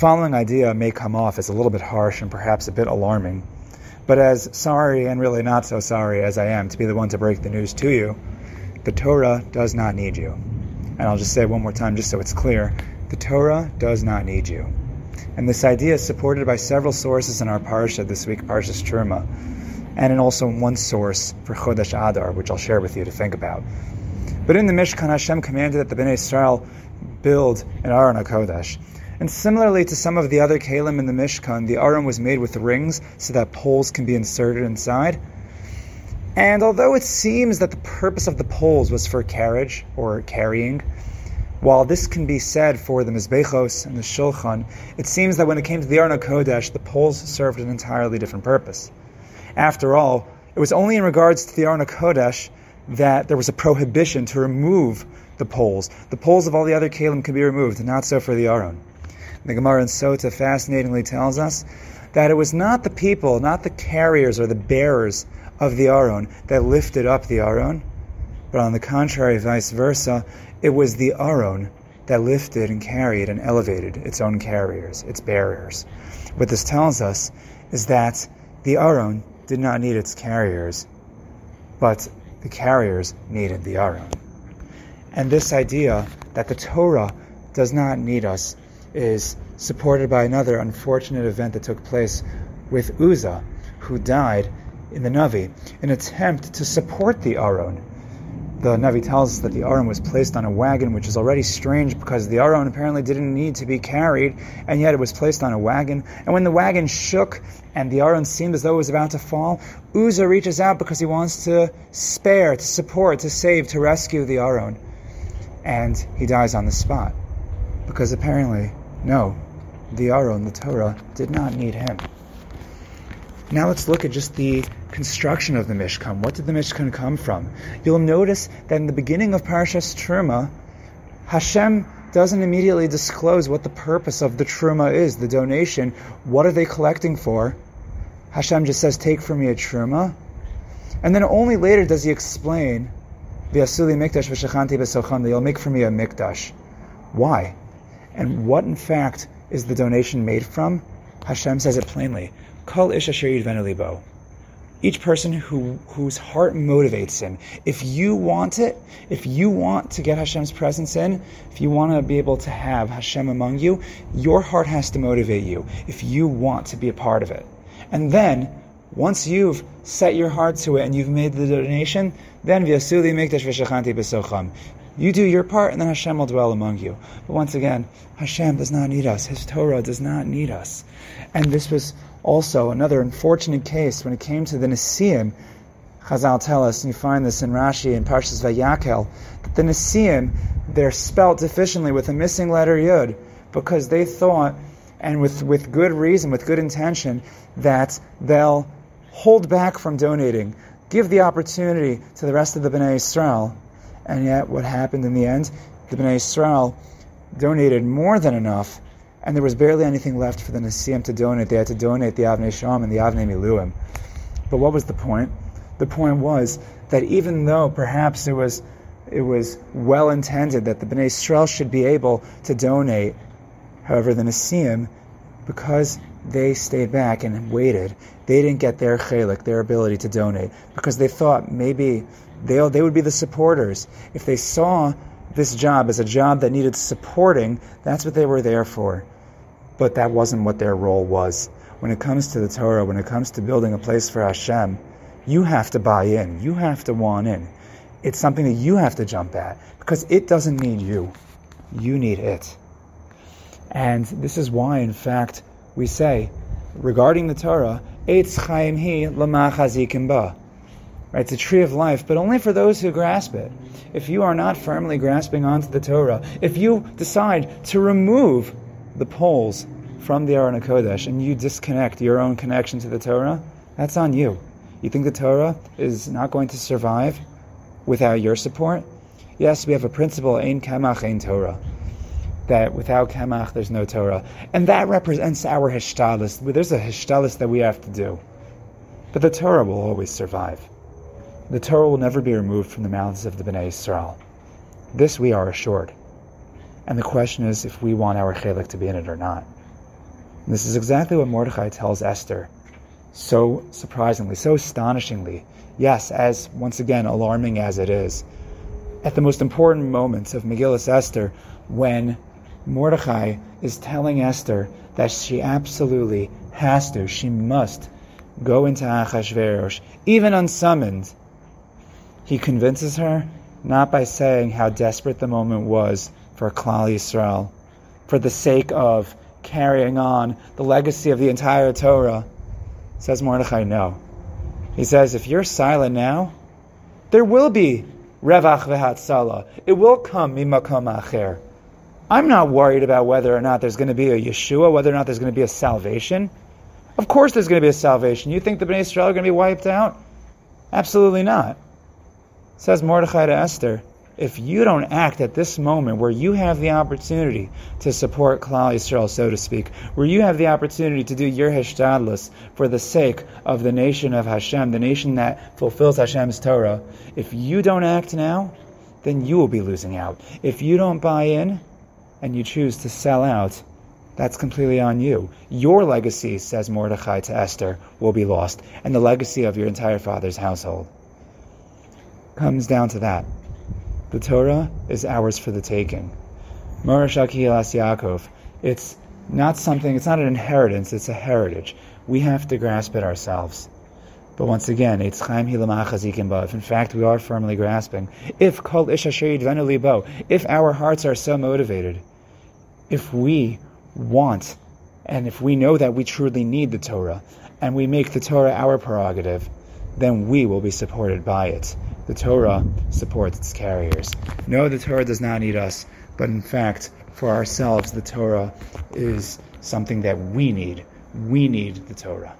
following idea may come off as a little bit harsh and perhaps a bit alarming, but as sorry and really not so sorry as I am to be the one to break the news to you, the Torah does not need you. And I'll just say it one more time just so it's clear. The Torah does not need you. And this idea is supported by several sources in our parsha this week, Parshas Terumah, and in also one source for Chodesh Adar, which I'll share with you to think about. But in the Mishkan, Hashem commanded that the B'nai Israel build an aron HaKodesh. And similarly to some of the other kelim in the Mishkan, the aron was made with rings so that poles can be inserted inside. And although it seems that the purpose of the poles was for carriage or carrying, while this can be said for the Mizbechos and the Shulchan, it seems that when it came to the aron HaKodesh, the poles served an entirely different purpose. After all, it was only in regards to the aron HaKodesh that there was a prohibition to remove the poles. The poles of all the other kelim could be removed, not so for the aron. The Gemara in Sota fascinatingly tells us that it was not the people, not the carriers or the bearers of the aron that lifted up the aron, but on the contrary, vice versa, it was the aron that lifted and carried and elevated its own carriers, its bearers. What this tells us is that the aron did not need its carriers, but the carriers needed the aron. And this idea that the Torah does not need us is supported by another unfortunate event that took place with Uzzah, who died in the Navi, in an attempt to support the aron. The Navi tells us that the aron was placed on a wagon, which is already strange because the aron apparently didn't need to be carried, and yet it was placed on a wagon. And when the wagon shook and the aron seemed as though it was about to fall, Uzzah reaches out because he wants to spare, to support, to save, to rescue the aron. And he dies on the spot. Because apparently, no, the aron, the Torah, did not need him. Now let's look at just the construction of the Mishkan. What did the Mishkan come from? You'll notice that in the beginning of Parshas Terumah, Hashem doesn't immediately disclose what the purpose of the Terumah is, the donation. What are they collecting for? Hashem just says, take from me a Terumah. And then only later does he explain, you'll make for me a mikdash. Why? And what, in fact, is the donation made from? Hashem says it plainly. Kol Ish Asher Yidvenu Libo. Each person whose heart motivates him. If you want it, if you want to get Hashem's presence in, if you want to be able to have Hashem among you, your heart has to motivate you, if you want to be a part of it. And then, once you've set your heart to it and you've made the donation, then V'yasuli mikdash v'shachanti b'socham. You do your part and then Hashem will dwell among you. But once again, Hashem does not need us. His Torah does not need us. And this was also another unfortunate case when it came to the Nesiim. Chazal tell us, and you find this in Rashi in Parshas Vayakhel, that the Nesiim, they're spelt deficiently with a missing letter Yud, because they thought, and with good reason, with good intention, that they'll hold back from donating, give the opportunity to the rest of the B'nai Israel. And yet what happened in the end? The B'nai Israel donated more than enough, and there was barely anything left for the Nesiim to donate. They had to donate the Avnei Shoham and the Avnei Miluim. But what was the point? The point was that even though perhaps it was well-intended that the B'nai Israel should be able to donate, however, the Nesiim, because they stayed back and waited, they didn't get their chelik, their ability to donate, because they thought maybe they would be the supporters. If they saw this job as a job that needed supporting, that's what they were there for. But that wasn't what their role was. When it comes to the Torah, when it comes to building a place for Hashem, you have to buy in. You have to want in. It's something that you have to jump at, because it doesn't need you. You need it. And this is why, in fact, we say, regarding the Torah, Eitz Chaim hi Lamachazikim Ba. Right, it's a tree of life, but only for those who grasp it. If you are not firmly grasping onto the Torah, if you decide to remove the poles from the aron HaKodesh and you disconnect your own connection to the Torah, that's on you. You think the Torah is not going to survive without your support? Yes, we have a principle, Ein Kamach, Ein Torah. That without Kamach, there's no Torah. And that represents our Hishtalis. There's a Hishtalis that we have to do. But the Torah will always survive. The Torah will never be removed from the mouths of the B'nai Israel. This we are assured. And the question is if we want our chelik to be in it or not. And this is exactly what Mordechai tells Esther. So surprisingly, so astonishingly, yes, as once again alarming as it is, at the most important moments of Megillas Esther, when Mordechai is telling Esther that she absolutely has to, she must go into Achashverosh, even unsummoned, he convinces her not by saying how desperate the moment was for Klal Yisrael, for the sake of carrying on the legacy of the entire Torah. Says Mordechai, no. He says, if you're silent now, there will be Revach V'Hatzalah. It will come Mimakom Acher. I'm not worried about whether or not there's going to be a Yeshua, whether or not there's going to be a salvation. Of course there's going to be a salvation. You think the B'nai Israel are going to be wiped out? Absolutely not. Says Mordechai to Esther, if you don't act at this moment where you have the opportunity to support Klal Yisrael, so to speak, where you have the opportunity to do your Hishtalis for the sake of the nation of Hashem, the nation that fulfills Hashem's Torah, if you don't act now, then you will be losing out. If you don't buy in, and you choose to sell out, that's completely on you. Your legacy, says Mordechai to Esther, will be lost, and the legacy of your entire father's household. Comes down to that. The Torah is ours for the taking. Morashah Kihilas Yaakov, it's not something, it's not an inheritance, it's a heritage. We have to grasp it ourselves. But once again, Eitz Chaim hi Lamachazikim Ba. If in fact we are firmly grasping, if Kol Ish Asher Yidvenu Libo, if our hearts are so motivated, if we want, and if we know that we truly need the Torah, and we make the Torah our prerogative, then we will be supported by it. The Torah supports its carriers. No, the Torah does not need us, but in fact, for ourselves, the Torah is something that we need. We need the Torah.